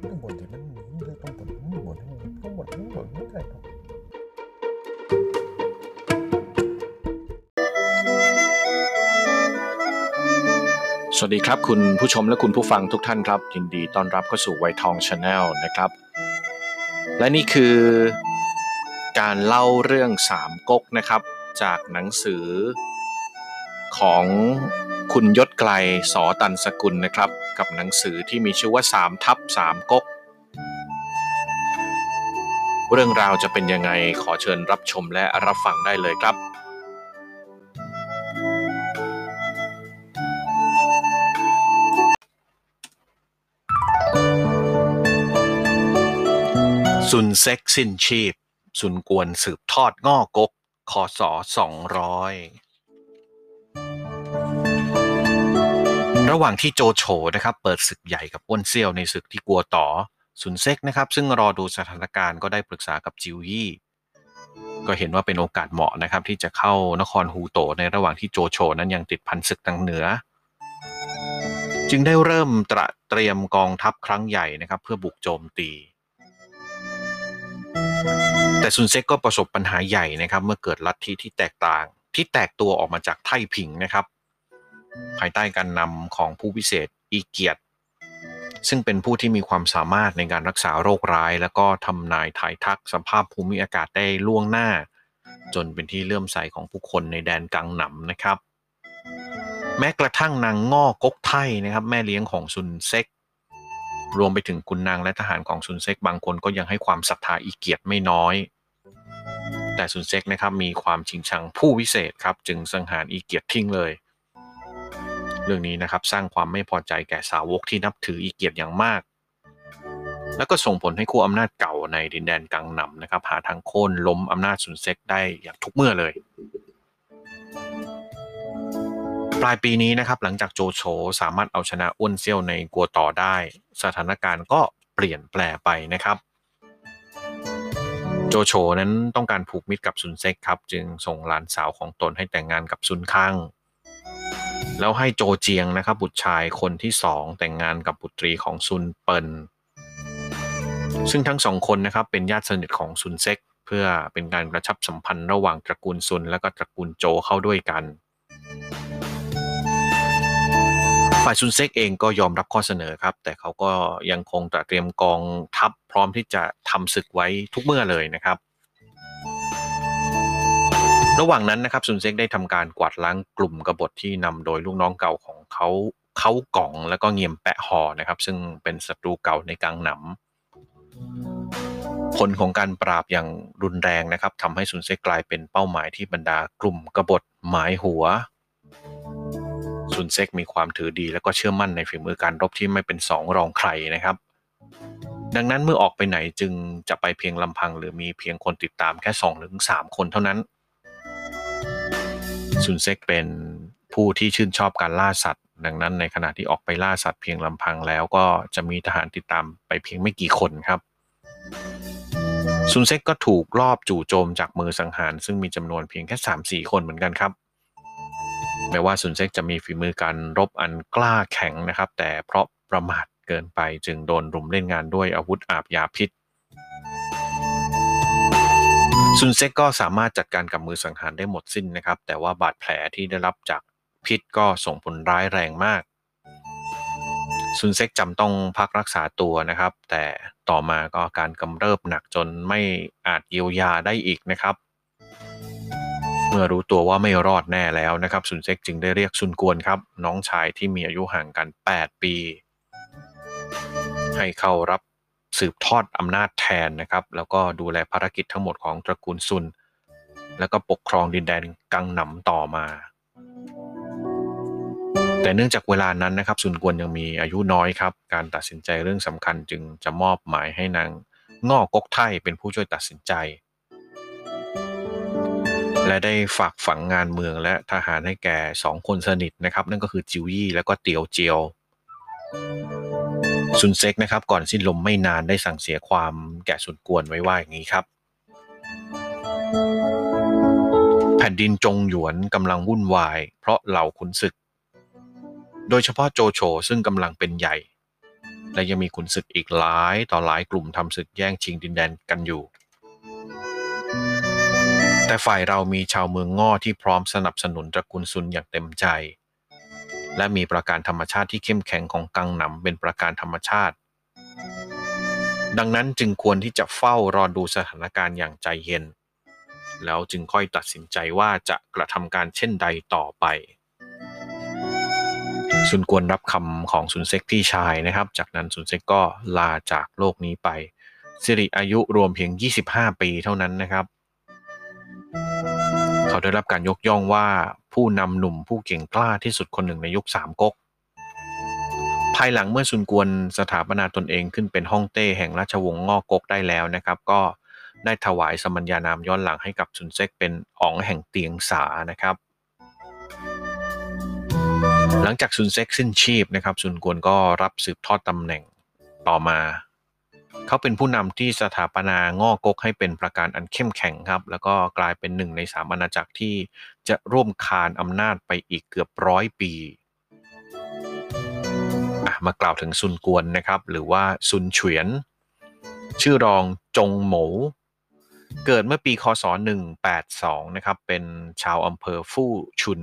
ไม่บ่นที่มันไม่ได้ต้องบ่นไม่บ่นต้องบ่นไม่บ่นไม่ได้ต้องสวัสดีครับคุณผู้ชมและคุณผู้ฟังทุกท่านครับยินดีต้อนรับเข้าสู่ไวท์ทอง Channel นะครับและนี่คือการเล่าเรื่องสามก๊กนะครับจากหนังสือของคุณยศไกลสอตันสกุลนะครับกับหนังสือที่มีชื่อว่า 3/3 ก๊กเรื่องราวจะเป็นยังไงขอเชิญรับชมและรับฟังได้เลยครับซุนเซ็กสิ้นชีพซุนกวนสืบทอดง่อก๊กคศ200ระหว่างที่โจโฉนะครับเปิดศึกใหญ่กับอ้วนเซี่ยวในศึกที่กัวต่อซุนเซ็กนะครับซึ่งรอดูสถานการณ์ก็ได้ปรึกษากับจิวยี่ก็เห็นว่าเป็นโอกาสเหมาะนะครับที่จะเข้านครฮูโตในระหว่างที่โจโฉนั้นยังติดพันศึกทางเหนือจึงได้เริ่มเตรียมกองทัพครั้งใหญ่นะครับเพื่อบุกโจมตีแต่ซุนเซ็กก็ประสบปัญหาใหญ่นะครับเมื่อเกิดลัทธิที่แตกต่างที่แตกตัวออกมาจากไท่ผิงนะครับภายใต้การนำของผู้พิเศษอีเกียรติซึ่งเป็นผู้ที่มีความสามารถในการรักษาโรคร้ายแล้วก็ทำนายทายทักสภาพภูมิอากาศได้ล่วงหน้าจนเป็นที่เลื่อมใสของผู้คนในแดนกังหนำนะครับแม้กระทั่งนางง่อก๊กไท่นะครับแม่เลี้ยงของซุนเซ็กรวมไปถึงขุนนางและทหารของซุนเซ็กบางคนก็ยังให้ความศรัทธาอีเกียรติไม่น้อยแต่ซุนเซ็กนะครับมีความชิงชังผู้วิเศษครับจึงสังหารอีเกียรติทิ้งเลยเรื่องนี้นะครับสร้างความไม่พอใจแก่สาวกที่นับถืออีเกียรติอย่างมากแล้วก็ส่งผลให้คู่อำนาจเก่าในดินแดนกังหนำนะครับหาทางโค่นล้มอำนาจซุนเซ็กได้อย่างทุกเมื่อเลยปลายปีนี้นะครับหลังจากโจโฉสามารถเอาชนะอ้วนเซี่ยวในกัวต่อได้สถานการณ์ก็เปลี่ยนแปลงไปนะครับโจโฉนั้นต้องการผูกมิตรกับซุนเซ็กครับจึงส่งหลานสาวของตนให้แต่งงานกับซุนคังแล้วให้โจเจียงนะครับบุตรชายคนที่สองแต่งงานกับบุตรีของซุนเปินซึ่งทั้งสองคนนะครับเป็นญาติสนิทของซุนเซ็กเพื่อเป็นการกระชับสัมพันธ์ระหว่างตระกูลซุนและก็ตระกูลโจเข้าด้วยกันฝ่ายซุนเซ็กเองก็ยอมรับข้อเสนอครับแต่เขาก็ยังคงเตรียมกองทัพพร้อมที่จะทำศึกไว้ทุกเมื่อเลยนะครับระหว่างนั้นนะครับซุนเซ็กได้ทำการกวาดล้างกลุ่มกบฏที่นำโดยลูกน้องเก่าของเขาก่องและก็เงียมแปะหอนะครับซึ่งเป็นศัตรูเก่าในกังหนำผลของการปราบอย่างรุนแรงนะครับทำให้ซุนเซ็กกลายเป็นเป้าหมายที่บรรดากลุ่มกบฏหมายหัวซุนเซ็กมีความถือดีและก็เชื่อมั่นในฝีมือการรบที่ไม่เป็นสองรองใครนะครับดังนั้นเมื่อออกไปไหนจึงจะไปเพียงลำพังหรือมีเพียงคนติดตามแค่ 2-3 คนเท่านั้นซุนเซ็กเป็นผู้ที่ชื่นชอบการล่าสัตว์ดังนั้นในขณะที่ออกไปล่าสัตว์เพียงลำพังแล้วก็จะมีทหารติดตามไปเพียงไม่กี่คนครับซุนเซ็กก็ถูกลอบจู่โจมจากมือสังหารซึ่งมีจำนวนเพียงแค่ 3-4 คนเหมือนกันครับแม้ว่าซุนเซ็กจะมีฝีมือการรบอันกล้าแข็งนะครับแต่เพราะประมาทเกินไปจึงโดนรุมเล่นงานด้วยอาวุธอาบยาพิษซุนเซ็กก็สามารถจัดการกับมือสังหารได้หมดสิ้นนะครับแต่ว่าบาดแผลที่ได้รับจากพิษก็ส่งผลร้ายแรงมากซุนเซ็กจำต้องพักรักษาตัวนะครับแต่ต่อมาก็อาการกำเริบหนักจนไม่อาจเยียวยาได้อีกนะครับเมื่อรู้ตัวว่าไม่รอดแน่แล้วนะครับซุนเซ็กจึงได้เรียกซุนกวนครับน้องชายที่มีอายุห่างกัน8ปีให้เข้ารับสืบทอดอำนาจแทนนะครับแล้วก็ดูแลภารกิจทั้งหมดของตระกูลซุนแล้วก็ปกครองดินแดนกังหนำต่อมาแต่เนื่องจากเวลานั้นนะครับซุนกวนยังมีอายุน้อยครับการตัดสินใจเรื่องสำคัญจึงจะมอบหมายให้นางง่อก๊กไท่เป็นผู้ช่วยตัดสินใจและได้ฝากฝังงานเมืองและทหารให้แก่2คนสนิทนะครับนั่นก็คือจิวยี่และก็เตียวเจียว ซุนเซ็กนะครับก่อนสิ้นลมไม่นานได้สั่งเสียความแก่ส่วนกวนไว้ว่าอย่างนี้ครับแผ่นดินจงหยวนกำลังวุ่นวายเพราะเหล่าขุนศึกโดยเฉพาะโจโฉซึ่งกำลังเป็นใหญ่และยังมีขุนศึกอีกหลายต่อหลายกลุ่มทำศึกแย่งชิงดินแดนกันอยู่แต่ฝ่ายเรามีชาวเมืองง่อที่พร้อมสนับสนุนตระกูลซุนอย่างเต็มใจและมีประการธรรมชาติที่เข้มแข็งของกังหนำเป็นประการธรรมชาติดังนั้นจึงควรที่จะเฝ้ารอดูสถานการณ์อย่างใจเย็นแล้วจึงค่อยตัดสินใจว่าจะกระทำการเช่นใดต่อไปซุนกวนรับคำของซุนเซ็กพี่ชายนะครับจากนั้นซุนเซ็กก็ลาจากโลกนี้ไปสิริอายุรวมเพียง25ปีเท่านั้นนะครับเขาได้รับการยกย่องว่าผู้นำหนุ่มผู้เก่งกล้าที่สุดคนหนึ่งในยุคสามก๊กภายหลังเมื่อซุนกวนสถาปนาตนเองขึ้นเป็นฮ่องเต้แห่งราชวงศ์ง่อก๊กได้แล้วนะครับก็ได้ถวายสมัญญานามย้อนหลังให้กับซุนเซ็กเป็นอ๋องแห่งเตียงสานะครับหลังจากซุนเซ็กสิ้นชีพนะครับซุนกวนก็รับสืบทอดตำแหน่งต่อมาเขาเป็นผู้นำที่สถาปนาง่อก๊กให้เป็นประการอันเข้มแข็งครับแล้วก็กลายเป็นหนึ่งในสามอาณาจักรที่จะร่วมคานอำนาจไปอีกเกือบ100ปีมากล่าวถึงซุนกวนนะครับหรือว่าซุนเฉวียนชื่อรองจงหมูเกิดเมื่อปีค.ศ. 182นะครับเป็นชาวอำเภอฟู่ชุน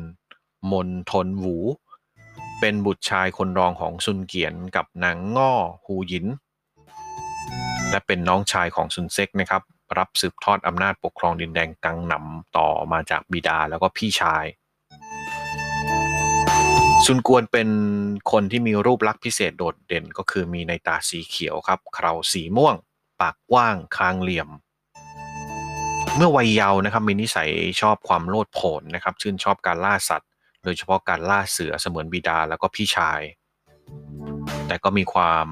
มณฑลหวูเป็นบุตรชายคนรองของซุนเกียนกับนางง่อฮูหยินและเป็นน้องชายของซุนเซ็กนะครับรับสืบทอดอำนาจปกครองดินแดงกังหนำต่อมาจากบิดาแล้วก็พี่ชายซุนกวนเป็นคนที่มีรูปลักษณ์พิเศษโดดเด่นก็คือมีในตาสีเขียวครับเคราสีม่วงปากกว้างคางเหลี่ยมเมื่อวัยเยาว์นะครับมีนิสัยชอบความโลดโผนนะครับชื่นชอบการล่าสัตว์โดยเฉพาะการล่าเสือเสมือนบิดาแล้วก็พี่ชายแต่ก็มีความ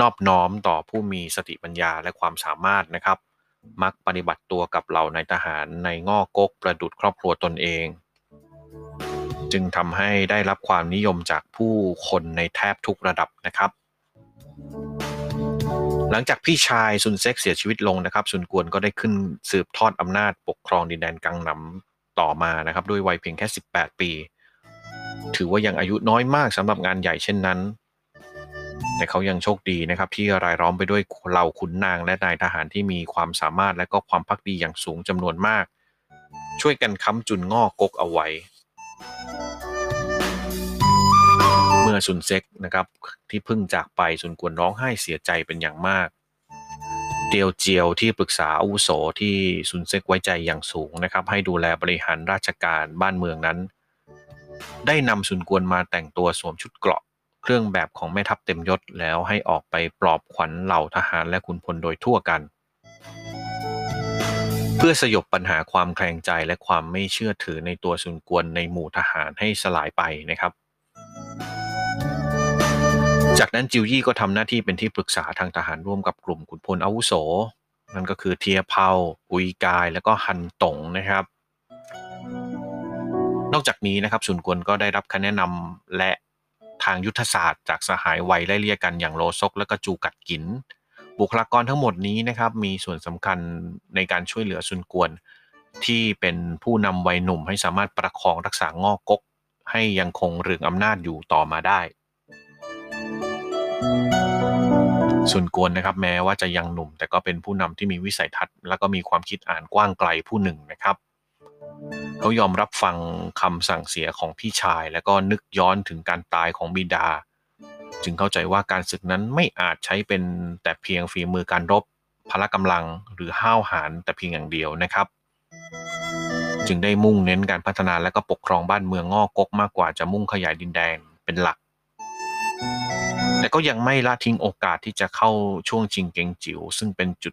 นอบน้อมต่อผู้มีสติปัญญาและความสามารถนะครับมักปฏิบัติตัวกับเหล่านายทหารในง่อก๊กประดุจครอบครัวตนเองจึงทำให้ได้รับความนิยมจากผู้คนในแทบทุกระดับนะครับหลังจากพี่ชายซุนเซ็กเสียชีวิตลงนะครับซุนกวนก็ได้ขึ้นสืบทอดอำนาจปกครองดินแดนกังหนำต่อมานะครับด้วยวัยเพียงแค่18ปีถือว่ายังอายุน้อยมากสำหรับงานใหญ่เช่นนั้นแต่เขายังโชคดีนะครับที่รายล้อมไปด้วยเหล่าขุนนางและนายทหารที่มีความสามารถและก็ความภักดีอย่างสูงจำนวนมากช่วยกันค้ำจุนง่อก๊กเอาไว้เมื่อซุนเซ็กนะครับที่เพิ่งจากไปซุนกวนร้องไห้เสียใจเป็นอย่างมากเตียวเจียวที่ปรึกษาอาวุโสที่ซุนเซ็กไว้ใจอย่างสูงนะครับให้ดูแลบริหารราชการบ้านเมืองนั้นได้นำซุนกวนมาแต่งตัวสวมชุดเกราะเครื่องแบบของแม่ทัพเต็มยศแล้วให้ออกไปปลอบขวัญเหล่าทหารและขุนพลโดยทั่วกันเพื่อสยบปัญหาความแคลงใจและความไม่เชื่อถือในตัวซุนกวนในหมู่ทหารให้สลายไปนะครับจากนั้นจิวยี่ก็ทำหน้าที่เป็นที่ปรึกษาทางทหารร่วมกับกลุ่มขุนพลอาวุโสนั่นก็คือเทียเผาอุยกายและก็ฮันตงนะครับนอกจากนี้นะครับซุนกวนก็ได้รับคำแนะนำและทางยุทธศาสตร์จากสหายวัยไล่เลี่ยกันอย่างโลซกและก็จูกัดกินบุคลากรทั้งหมดนี้นะครับมีส่วนสำคัญในการช่วยเหลือซุนกวนที่เป็นผู้นำวัยหนุ่มให้สามารถประคองรักษาง่อก๊กให้ยังคงเรืองอำนาจอยู่ต่อมาได้ซุนกวนนะครับแม้ว่าจะยังหนุ่มแต่ก็เป็นผู้นำที่มีวิสัยทัศน์และก็มีความคิดอ่านกว้างไกลผู้หนึ่งนะครับเขายอมรับฟังคำสั่งเสียของพี่ชายและก็นึกย้อนถึงการตายของบิดาจึงเข้าใจว่าการศึกนั้นไม่อาจใช้เป็นแต่เพียงฝีมือการรบพละกำลังหรือห้าวหาญแต่เพียงอย่างเดียวนะครับจึงได้มุ่งเน้นการพัฒนาและก็ปกครองบ้านเมืองง่อก๊กมากกว่าจะมุ่งขยายดินแดนเป็นหลักแต่ก็ยังไม่ละทิ้งโอกาสที่จะเข้าช่วงชิงเกงจิ๋วซึ่งเป็นจุด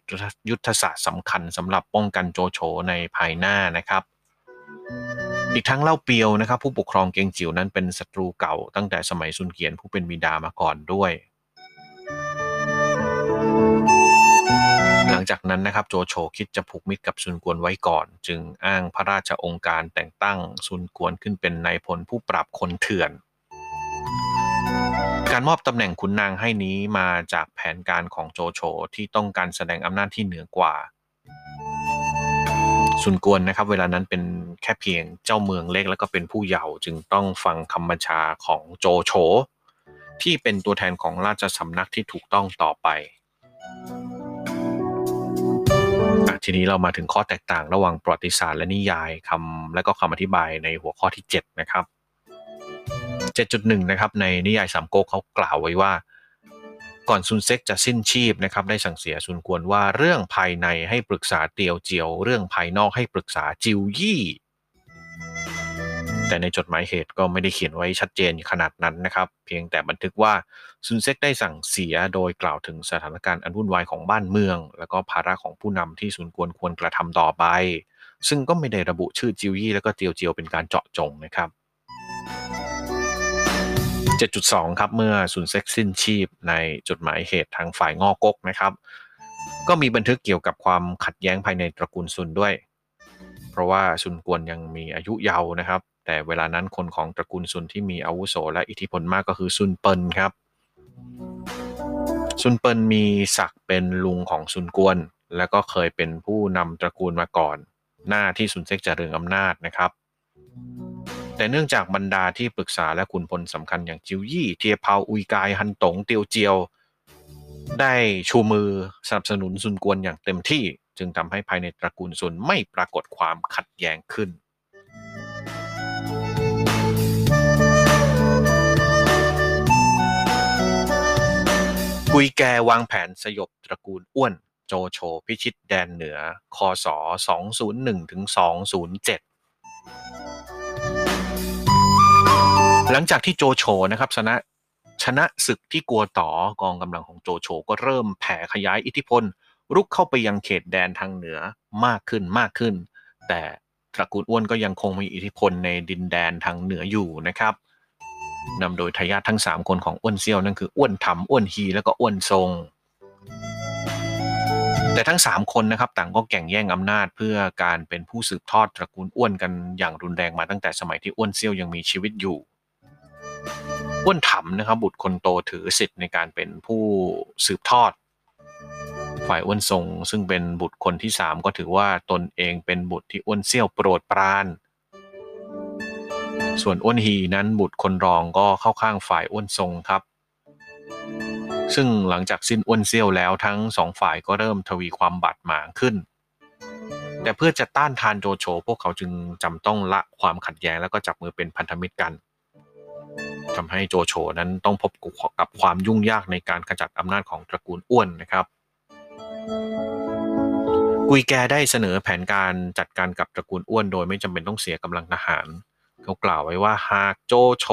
ยุทธศาสตร์สำคัญสำหรับป้องกันโจโฉในภายหน้านะครับอีกทั้งเล่าเปียวนะครับผู้ปกครองเกงจิ๋วนั้นเป็นศัตรูเก่าตั้งแต่สมัยซุนเกียนผู้เป็นบิดามาก่อนด้วยหลังจากนั้นนะครับโจโฉคิดจะผูกมิตรกับซุนกวนไว้ก่อนจึงอ้างพระราชองค์การแต่งตั้งซุนกวนขึ้นเป็นนายพลผู้ปราบคนเถื่อน การมอบตำแหน่งขุนนางให้นี้มาจากแผนการของโจโฉที่ต้องการแสดงอำนาจที่เหนือกว่าซุนกวนนะครับเวลานั้นเป็นแค่เพียงเจ้าเมืองเล็กแล้วก็เป็นผู้เยาว์จึงต้องฟังคำบัญชาของโจโฉที่เป็นตัวแทนของราชสำนักที่ถูกต้องต่อไปทีนี้เรามาถึงข้อแตกต่างระหว่างประวัติศาสตร์และนิยายและคำอธิบายในหัวข้อที่7นะครับ 7.1 นะครับในนิยายสามก๊กเขากล่าวไว้ว่าก่อนซุนเซ็กจะสิ้นชีพนะครับได้สั่งเสียซุนกวนว่าเรื่องภายในให้ปรึกษาเตียวเจียวเรื่องภายนอกให้ปรึกษาจิวยี่แต่ในจดหมายเหตุก็ไม่ได้เขียนไว้ชัดเจนขนาดนั้นนะครับเพียงแต่บันทึกว่าซุนเซ็กได้สั่งเสียโดยกล่าวถึงสถานการณ์อันวุ่นวายของบ้านเมืองแล้วก็ภาระของผู้นำที่ซุนกวนควรกระทำต่อไปซึ่งก็ไม่ได้ระบุชื่อจิวยี่แล้วก็เตียวเจียวเป็นการเจาะจงนะครับ 7.2 ครับเมื่อซุนเซ็กสิ้นชีพในจดหมายเหตุทางฝ่ายง่อก๊กนะครับก็มีบันทึกเกี่ยวกับความขัดแย้งภายในตระกูลซุนด้วยเพราะว่าซุนกวนยังมีอายุเยาว์นะครับแต่เวลานั้นคนของตระกูลซุนที่มีอาวุโสและอิทธิพลมากก็คือซุนเปิลครับซุนเปิลมีศักดิ์เป็นลุงของซุนกวนและก็เคยเป็นผู้นำตระกูลมาก่อนหน้าที่ซุนเซ็กจะเรืองอำนาจนะครับแต่เนื่องจากบรรดาที่ปรึกษาและขุนพลสำคัญอย่างจิวยี่เทียเผาอุยกายฮันตงเตียวเจียวได้ชูมือสนับสนุนซุนกวนอย่างเต็มที่จึงทำให้ภายในตระกูลซุนไม่ปรากฏความขัดแย้งขึ้นกุยแกวางแผนสยบตระกูลอ้วนโจโฉพิชิตแดนเหนือคศ 201-207 หลังจากที่โจโฉนะครับชนะศึกที่กัวต่อกองกำลังของโจโฉก็เริ่มแผ่ขยายอิทธิพลรุกเข้าไปยังเขตแดนทางเหนือมากขึ้นแต่ตระกูลอ้วนก็ยังคงมีอิทธิพลในดินแดนทางเหนืออยู่นะครับนำโดยทายาททั้ง3คนของอ้วนเซี่ยวนั่นคืออ้วนถำอ้วนฮีแล้วก็อ้วนทรงแต่ทั้ง3คนนะครับต่างก็แข่งแย่งอำนาจเพื่อการเป็นผู้สืบทอดตระกูลอ้วนกันอย่างรุนแรงมาตั้งแต่สมัยที่อ้วนเซี่ยวยังมีชีวิตอยู่อ้วนถำนะครับบุตรคนโตถือสิทธิ์ในการเป็นผู้สืบทอดฝ่ายอ้วนทรงซึ่งเป็นบุตรคนที่3ก็ถือว่าตนเองเป็นบุตรที่อ้วนเซี่ยวโปรดปรานส่วนอ้วนฮีนั้นบุตรคนรองก็เข้าข้างฝ่ายอ้วนทรงครับซึ่งหลังจากสิ้นอ้วนเซี่ยวแล้วทั้ง2ฝ่ายก็เริ่มทวีความบาดหมางขึ้นแต่เพื่อจะต้านทานโจโฉพวกเขาจึงจำต้องละความขัดแย้งแล้วก็จับมือเป็นพันธมิตรกันทำให้โจโฉนั้นต้องพบกับความยุ่งยากในการขจัดอำนาจของตระกูลอ้วนนะครับกุยแกได้เสนอแผนการจัดการกับตระกูลอ้วนโดยไม่จำเป็นต้องเสียกำลังทหารเขากล่าวไว้ว่าหากโจโฉ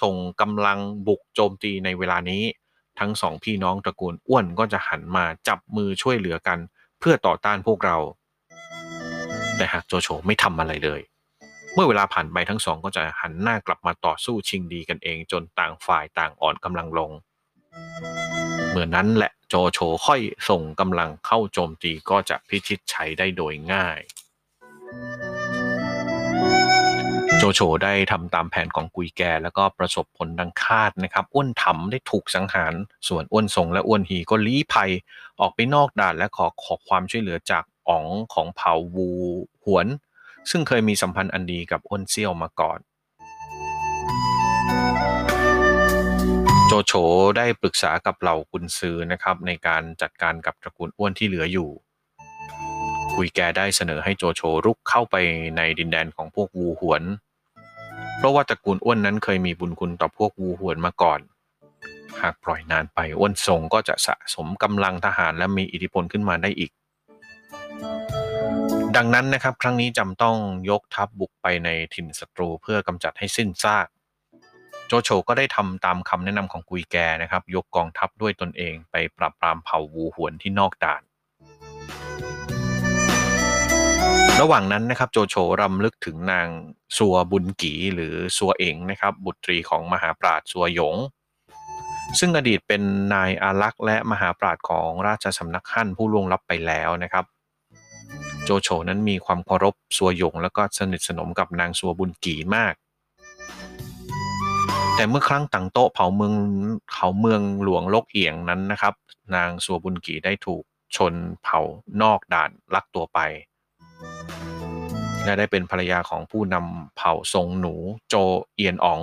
ส่งกำลังบุกโจมตีในเวลานี้ทั้ง2พี่น้องตระกูลอ้วนก็จะหันมาจับมือช่วยเหลือกันเพื่อต่อต้านพวกเราแต่หากโจโฉไม่ทำอะไรเลยเมื่อเวลาผ่านไปทั้งสองก็จะหันหน้ากลับมาต่อสู้ชิงดีกันเองจนต่างฝ่ายต่างอ่อนกำลังลงเมื่อนั้นแหละโจโฉค่อยส่งกำลังเข้าโจมตีก็จะพิชิตชัยได้โดยง่ายโจโฉได้ทำตามแผนของกุยแกแล้วก็ประสบผลดังคาดนะครับอ้วนถำได้ถูกสังหารส่วนอ้วนทรงและอ้วนฮีก็ลี้ภัยออกไปนอกด่านและขอความช่วยเหลือจากอ๋องของเผ่าวูหวนซึ่งเคยมีสัมพันธ์อันดีกับอ้วนเซี่ยวมาก่อนโจโฉได้ปรึกษากับเหล่ากุนซือนะครับในการจัดการกับตระกูลอ้วนที่เหลืออยู่กุยแกได้เสนอให้โจโฉรุกเข้าไปในดินแดนของพวกวูหวนเพราะว่าตระกูลอ้วนนั้นเคยมีบุญคุณต่อพวกวูหวนมาก่อนหากปล่อยนานไปอ้วนทรงก็จะสะสมกำลังทหารและมีอิทธิพลขึ้นมาได้อีกดังนั้นนะครับครั้งนี้จำต้องยกทัพบุกไปในถิ่นศัตรูเพื่อกำจัดให้สิ้นซากโจโฉก็ได้ทำตามคำแนะนำของกุยแกนะครับยกกองทัพด้วยตนเองไปปราบปรามเผ่าวูหวนที่นอกด่านระหว่างนั้นนะครับโจโฉรำลึกถึงนางซัวบุญกีหรือซัวเอ๋งนะครับบุตรีของมหาปราชญ์ซัวหยงซึ่งอดีตเป็นนายอารักษ์และมหาปราชญ์ของราชสำนักฮั่นผู้ล่วงลับไปแล้วนะครับโจโฉนั้นมีความเคารพซัวหยงแล้วก็สนิทสนมกับนางซัวบุญกีมาก แต่เมื่อครั้งตั้งโต๊ะเผาเมืองหลวงลกเอียงนั้นนะครับนางสัวบุญกี่ได้ถูกชนเผานอกด่านลักตัวไปและได้เป็นภรรยาของผู้นำเผ่าทรงหนูโจเอียนอ๋อง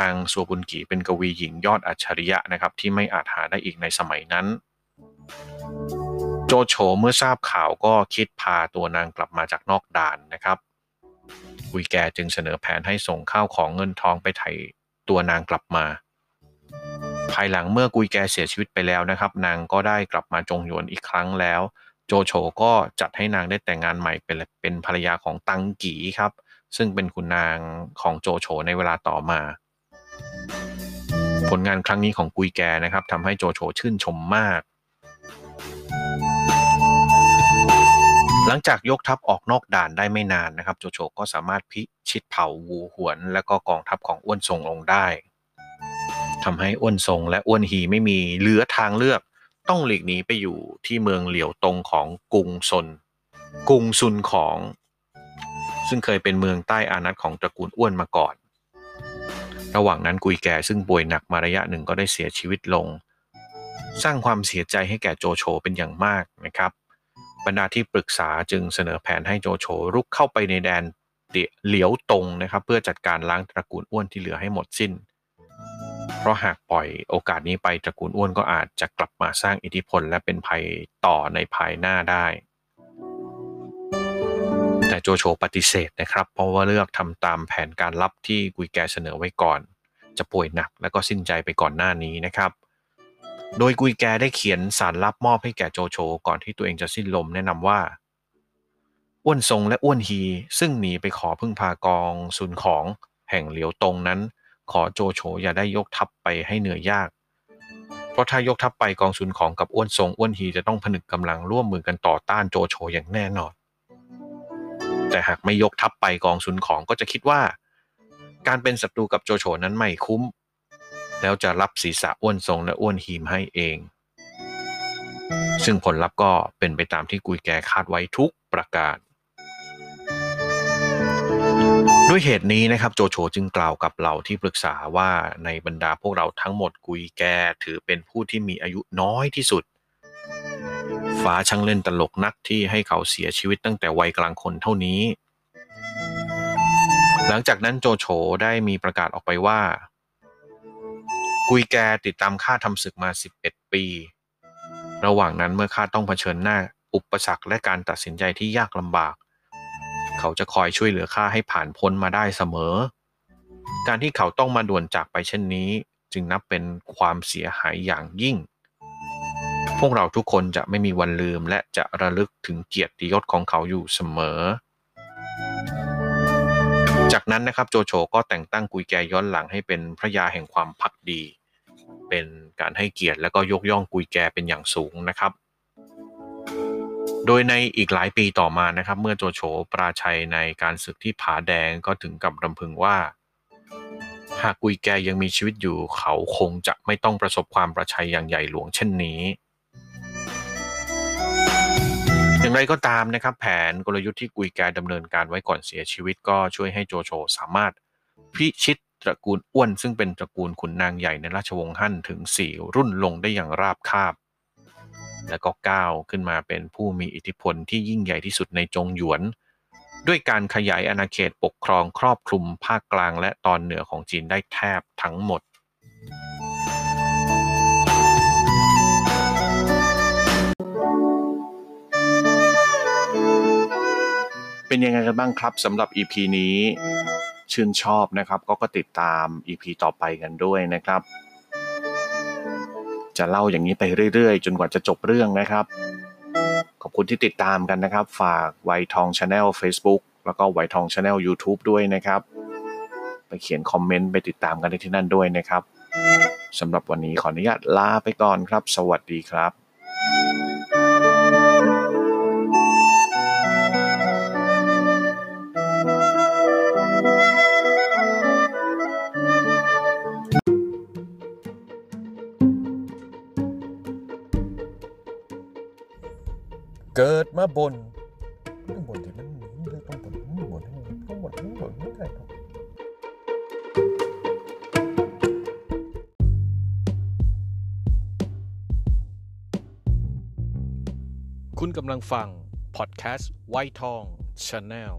นางสัวบุญกี่เป็นกวีหญิงยอดอัจฉริยะนะครับที่ไม่อาจหาได้อีกในสมัยนั้นโจโฉเมื่อทราบข่าวก็คิดพาตัวนางกลับมาจากนอกด่านนะครับกุยแกจึงเสนอแผนให้ส่งข้าวของเงินทองไปไถ่ตัวนางกลับมาภายหลังเมื่อกุยแกเสียชีวิตไปแล้วนะครับนางก็ได้กลับมาจงหยวนอีกครั้งแล้วโจโฉก็จัดให้นางได้แต่งงานใหม่เป็นภรรยาของตังกีครับซึ่งเป็นคุณนางของโจโฉในเวลาต่อมาผลงานครั้งนี้ของกุยแกนะครับทำให้โจโฉชื่นชมมากหลังจากยกทัพออกนอกด่านได้ไม่นานนะครับโจโฉก็สามารถพิชิตเผ่าวูหวนและก็กองทัพของอ้วนซงลงได้ทำให้อ้วนซงและอ้วนฮีไม่มีเหลือทางเลือกต้องหลีกหนีไปอยู่ที่เมืองเหลียวตงของกรุงซุนของซึ่งเคยเป็นเมืองใต้อานัตของตระกูลอ้วนมาก่อนระหว่างนั้นกุยแก่ซึ่งป่วยหนักมาระยะหนึ่งก็ได้เสียชีวิตลงสร้างความเสียใจให้แก่โจโฉเป็นอย่างมากนะครับบรรดาที่ปรึกษาจึงเสนอแผนให้โจโฉรุกเข้าไปในแดนเหลียวตงนะครับเพื่อจัดการล้างตระกูลอ้วนที่เหลือให้หมดสิ้นเพราะหากปล่อยโอกาสนี้ไปตระกูลอ้วนก็อาจจะกลับมาสร้างอิทธิพลและเป็นภัยต่อในภายหน้าได้แต่โจโฉปฏิเสธนะครับเพราะว่าเลือกทำตามแผนการลับที่กุยแกเสนอไว้ก่อนจะป่วยหนักและก็สิ้นใจไปก่อนหน้านี้นะครับโดยกุยแกได้เขียนสารลับมอบให้แก่โจโฉก่อนที่ตัวเองจะสิ้นลมแนะนำว่าอ้วนซงและอ้วนฮีซึ่งหนีไปขอพึ่งพากองซุนของแห่งเหลียวตงนั้นขอโจโฉอย่าได้ยกทัพไปให้เหนื่อยยากเพราะถ้ายกทัพไปกองซุนของกับอ้วนซงอ้วนฮีจะต้องผนึกกำลังร่วมมือกันต่อต้านโจโฉอย่างแน่นอนแต่หากไม่ยกทัพไปกองซุนของก็จะคิดว่าการเป็นศัตรูกับโจโฉนั้นไม่คุ้มแล้วจะรับศีรษะอ้วนซงและอ้วนฮีมให้เองซึ่งผลลัพธ์ก็เป็นไปตามที่กุยแกคาดไว้ทุกประการด้วยเหตุนี้นะครับโจโฉจึงกล่าวกับเราที่ปรึกษาว่าในบรรดาพวกเราทั้งหมดกุยแกถือเป็นผู้ที่มีอายุน้อยที่สุดฟ้าช่างเล่นตลกนักที่ให้เขาเสียชีวิตตั้งแต่วัยกลางคนเท่านี้หลังจากนั้นโจโฉได้มีประกาศออกไปว่ากุยแกติดตามข้าทำศึกมา11ปีระหว่างนั้นเมื่อข้าต้องเผชิญหน้าอุปสรรคและการตัดสินใจที่ยากลำบากเขาจะคอยช่วยเหลือข้าให้ผ่านพ้นมาได้เสมอการที่เขาต้องมาด่วนจากไปเช่นนี้จึงนับเป็นความเสียหายอย่างยิ่งพวกเราทุกคนจะไม่มีวันลืมและจะระลึกถึงเกียรติยศของเขาอยู่เสมอจากนั้นนะครับโจโฉก็แต่งตั้งกุยแกย้อนหลังให้เป็นพระยาแห่งความภักดีเป็นการให้เกียรติและก็ยกย่องกุยแกเป็นอย่างสูงนะครับโดยในอีกหลายปีต่อมานะครับเมื่อโจโฉปราชัยในการศึกที่ผาแดงก็ถึงกับรำพึงว่าหากกุยแกยังมีชีวิตอยู่เขาคงจะไม่ต้องประสบความประชัยอย่างใหญ่หลวงเช่นนี้อย่างไรก็ตามนะครับแผนกลยุทธ์ที่กุยแกดำเนินการไว้ก่อนเสียชีวิตก็ช่วยให้โจโฉสามารถพิชิตตระกูลอ้วนซึ่งเป็นตระกูลขุนนางใหญ่ในราชวงศ์ฮั่นถึง4รุ่นลงได้อย่างราบคาบและก็ก้าวขึ้นมาเป็นผู้มีอิทธิพลที่ยิ่งใหญ่ที่สุดในจงหยวนด้วยการขยายอาณาเขตปกครองครอบคลุมภาคกลางและตอนเหนือของจีนได้แทบทั้งหมดเป็นยังไงกันบ้างครับสำหรับ EP นี้ชื่นชอบนะครับก็ติดตาม EP ต่อไปกันด้วยนะครับจะเล่าอย่างนี้ไปเรื่อยๆจนกว่าจะจบเรื่องนะครับขอบคุณที่ติดตามกันนะครับฝากไวทอง Channel Facebook แล้วก็ไวทอง Channel YouTube ด้วยนะครับไปเขียนคอมเมนต์ไปติดตามกันได้ที่นั่นด้วยนะครับสำหรับวันนี้ขออนุญาตลาไปก่อนครับสวัสดีครับเกิดมาบนที่มันเหมือนต้องบนให้หมด คุณกำลังฟังพอดแคสต์ไวท์ทอง Channel